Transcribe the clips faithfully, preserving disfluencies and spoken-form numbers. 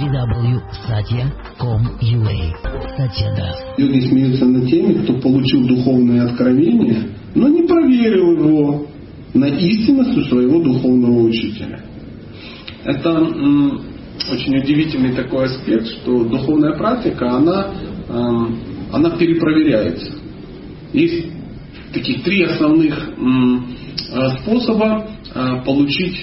дабл ю дабл ю дабл ю точка сатья точка ком точка ю эй. Сатья Дас. Люди смеются над теми, кто получил духовное откровение, но не проверил его на истинность у своего духовного учителя. Это м, очень удивительный такой аспект, что духовная практика, она, м, она перепроверяется. Есть таких три основных м, способа а, получить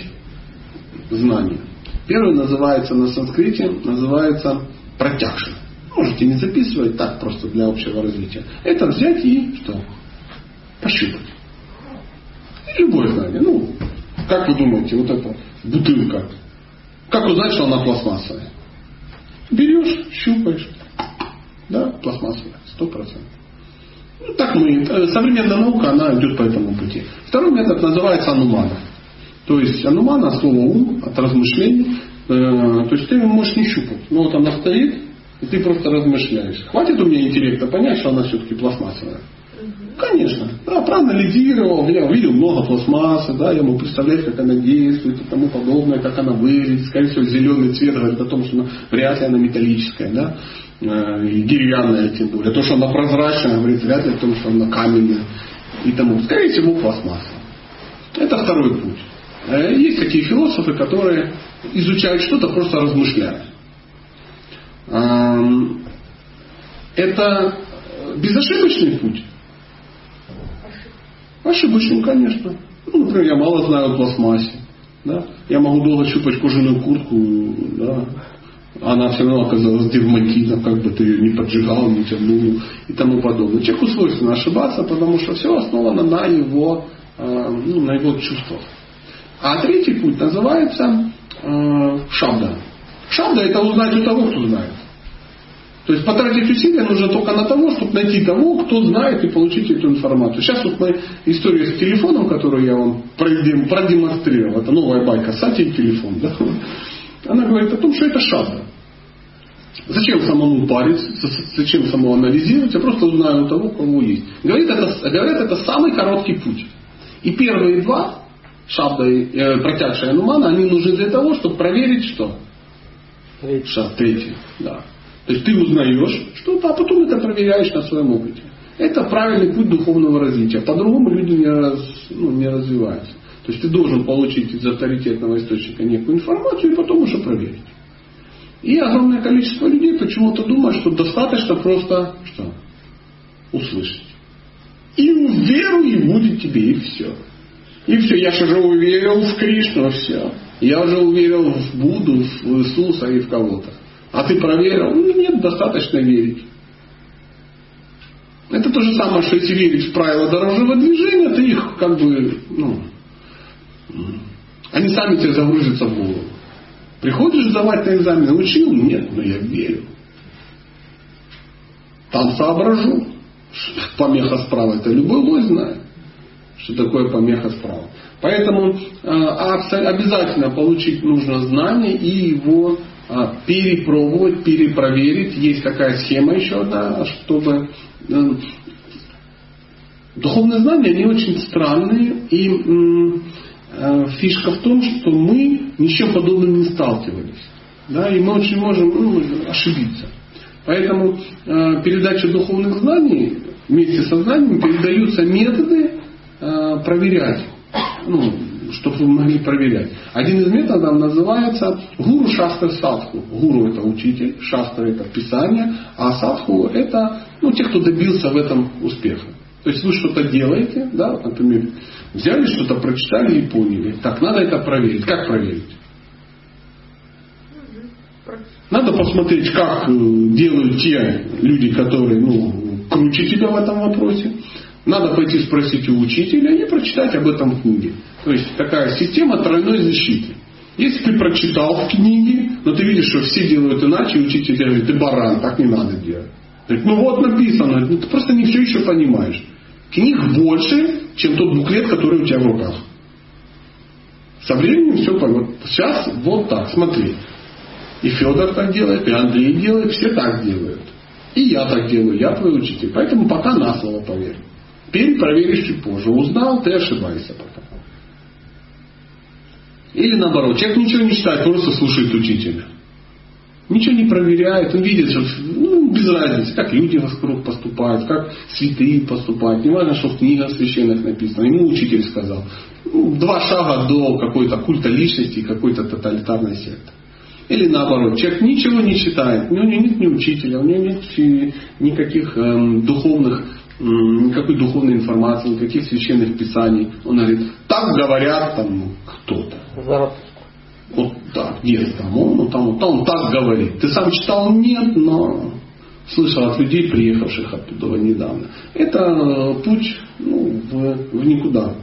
знания. Первый называется на санскрите, называется протякша. Можете не записывать, так просто для общего развития. Это взять и что? Пощупать. Любое знание. Ну, как вы думаете, вот эта бутылка. Как узнать, что она пластмассовая? Берешь, щупаешь. Да, пластмассовая, сто процентов. Ну, так мы. Современная наука, она идет по этому пути. Второй метод называется анумана. То есть анумана от слова ум, от размышлений. То есть ты его можешь не щупать. Но вот она стоит, и ты просто размышляешь. Хватит у меня интеллекта понять, что она все-таки пластмассовая. Конечно. Да, проанализировал, я увидел много пластмассы, да, я могу представлять, как она действует и тому подобное, как она выглядит. Скорее всего, зеленый цвет говорит о том, что она, вряд ли она металлическая, да, и деревянная тем более. То, что она прозрачная, говорит вряд ли о том, что она каменная и тому. Скорее всего, пластмасса. Это второй путь. Есть такие философы, которые изучают что-то, просто размышляют. Это безошибочный путь. Ошибочным, конечно. Ну, например, я мало знаю о пластмассе. Да? Я могу долго щупать кожаную куртку. Да? Она все равно оказалась дерматином, как бы ты ее не поджигал, не тянул и тому подобное. Человеку свойственно ошибаться, потому что все основано на его, ну, на его чувствах. А третий путь называется э, шабда. Шабда — это узнать у того, кто знает. То есть потратить усилия нужно только на того, чтобы найти того, кто знает, и получить эту информацию. Сейчас вот моя история с телефоном, которую я вам продемонстрировал, это новая байка Сати и телефон. Да? Она говорит о том, что это шабда. Зачем самому париться, зачем самому анализировать, я просто узнаю у того, кого есть. Говорит, это, говорят, это самый короткий путь. И первые два, шабда и э, протягшая анумана, они нужны для того, чтобы проверить что? Третий. Шаб, третий, да. То есть ты узнаешь что-то, а потом это проверяешь на своем опыте. Это правильный путь духовного развития. По-другому люди не, раз, ну, не развиваются. То есть ты должен получить из авторитетного источника некую информацию и потом уже проверить. И огромное количество людей почему-то думают, что достаточно просто что? Услышать. И уверуй, и будет тебе, и все. И все, я же уже уверил в Кришну, все. Я уже уверил в Будду, в Иисуса и в кого-то. А ты проверил? Ну нет, достаточно верить. Это то же самое, что если верить в правила дорожного движения, ты их как бы, ну, они сами тебе загрузятся в голову. Приходишь сдавать на экзамены, учил? Нет, но я верю. Там соображу. Помеха справа — это любой лось знает, что такое помеха справа. Поэтому э, обязательно получить нужно знание и его э, перепробовать, перепроверить. Есть такая схема еще одна, чтобы... Э, духовные знания, они очень странные. И э, фишка в том, что мы ничем подобным не сталкивались. Да, и мы очень можем ну, ошибиться. Поэтому э, передача духовных знаний вместе со знаниями передаются методы э, проверять. Ну, чтобы вы могли проверять. Один из методов называется гуру, шастра, садху. Гуру — это учитель, шастра — это писание, а садху — это ну, те, кто добился в этом успеха. То есть вы что-то делаете, да, например, взяли что-то, прочитали и поняли. Так, надо это проверить. Как проверить? Надо посмотреть, как делают те люди, которые ну, круче тебя в этом вопросе. Надо пойти спросить у учителя и прочитать об этом в книге. То есть такая система тройной защиты. Если ты прочитал в книге, но ты видишь, что все делают иначе, учитель говорит, ты баран, так не надо делать. Говорит, ну вот написано, ну, ты просто не все еще понимаешь. Книг больше, чем тот буклет, который у тебя в руках. Со временем все понятно. Сейчас вот так, смотри. И Федор так делает, и Андрей делает, все так делают. И я так делаю, я твой учитель. Поэтому пока на слово поверь. Перепроверишь чуть позже. Узнал, ты ошибаешься пока. Или наоборот, человек ничего не читает, просто слушает учителя. Ничего не проверяет, он видит, что ну, без разницы, как люди вокруг поступают, как святые поступают. Не важно, что в книгах священных написано. Ему учитель сказал. Ну, два шага до какой-то культа личности, какой-то тоталитарной секты. Или наоборот, человек ничего не читает, у него нет ни учителя, у него нет никаких эм, духовных, эм, никакой духовной информации, никаких священных писаний. Он говорит, так говорят там кто-то. Вот так, нет, там он, он, там, он, там он так говорит. Ты сам читал? Нет, но слышал от людей, приехавших оттуда недавно. Это путь ну, в, в никуда.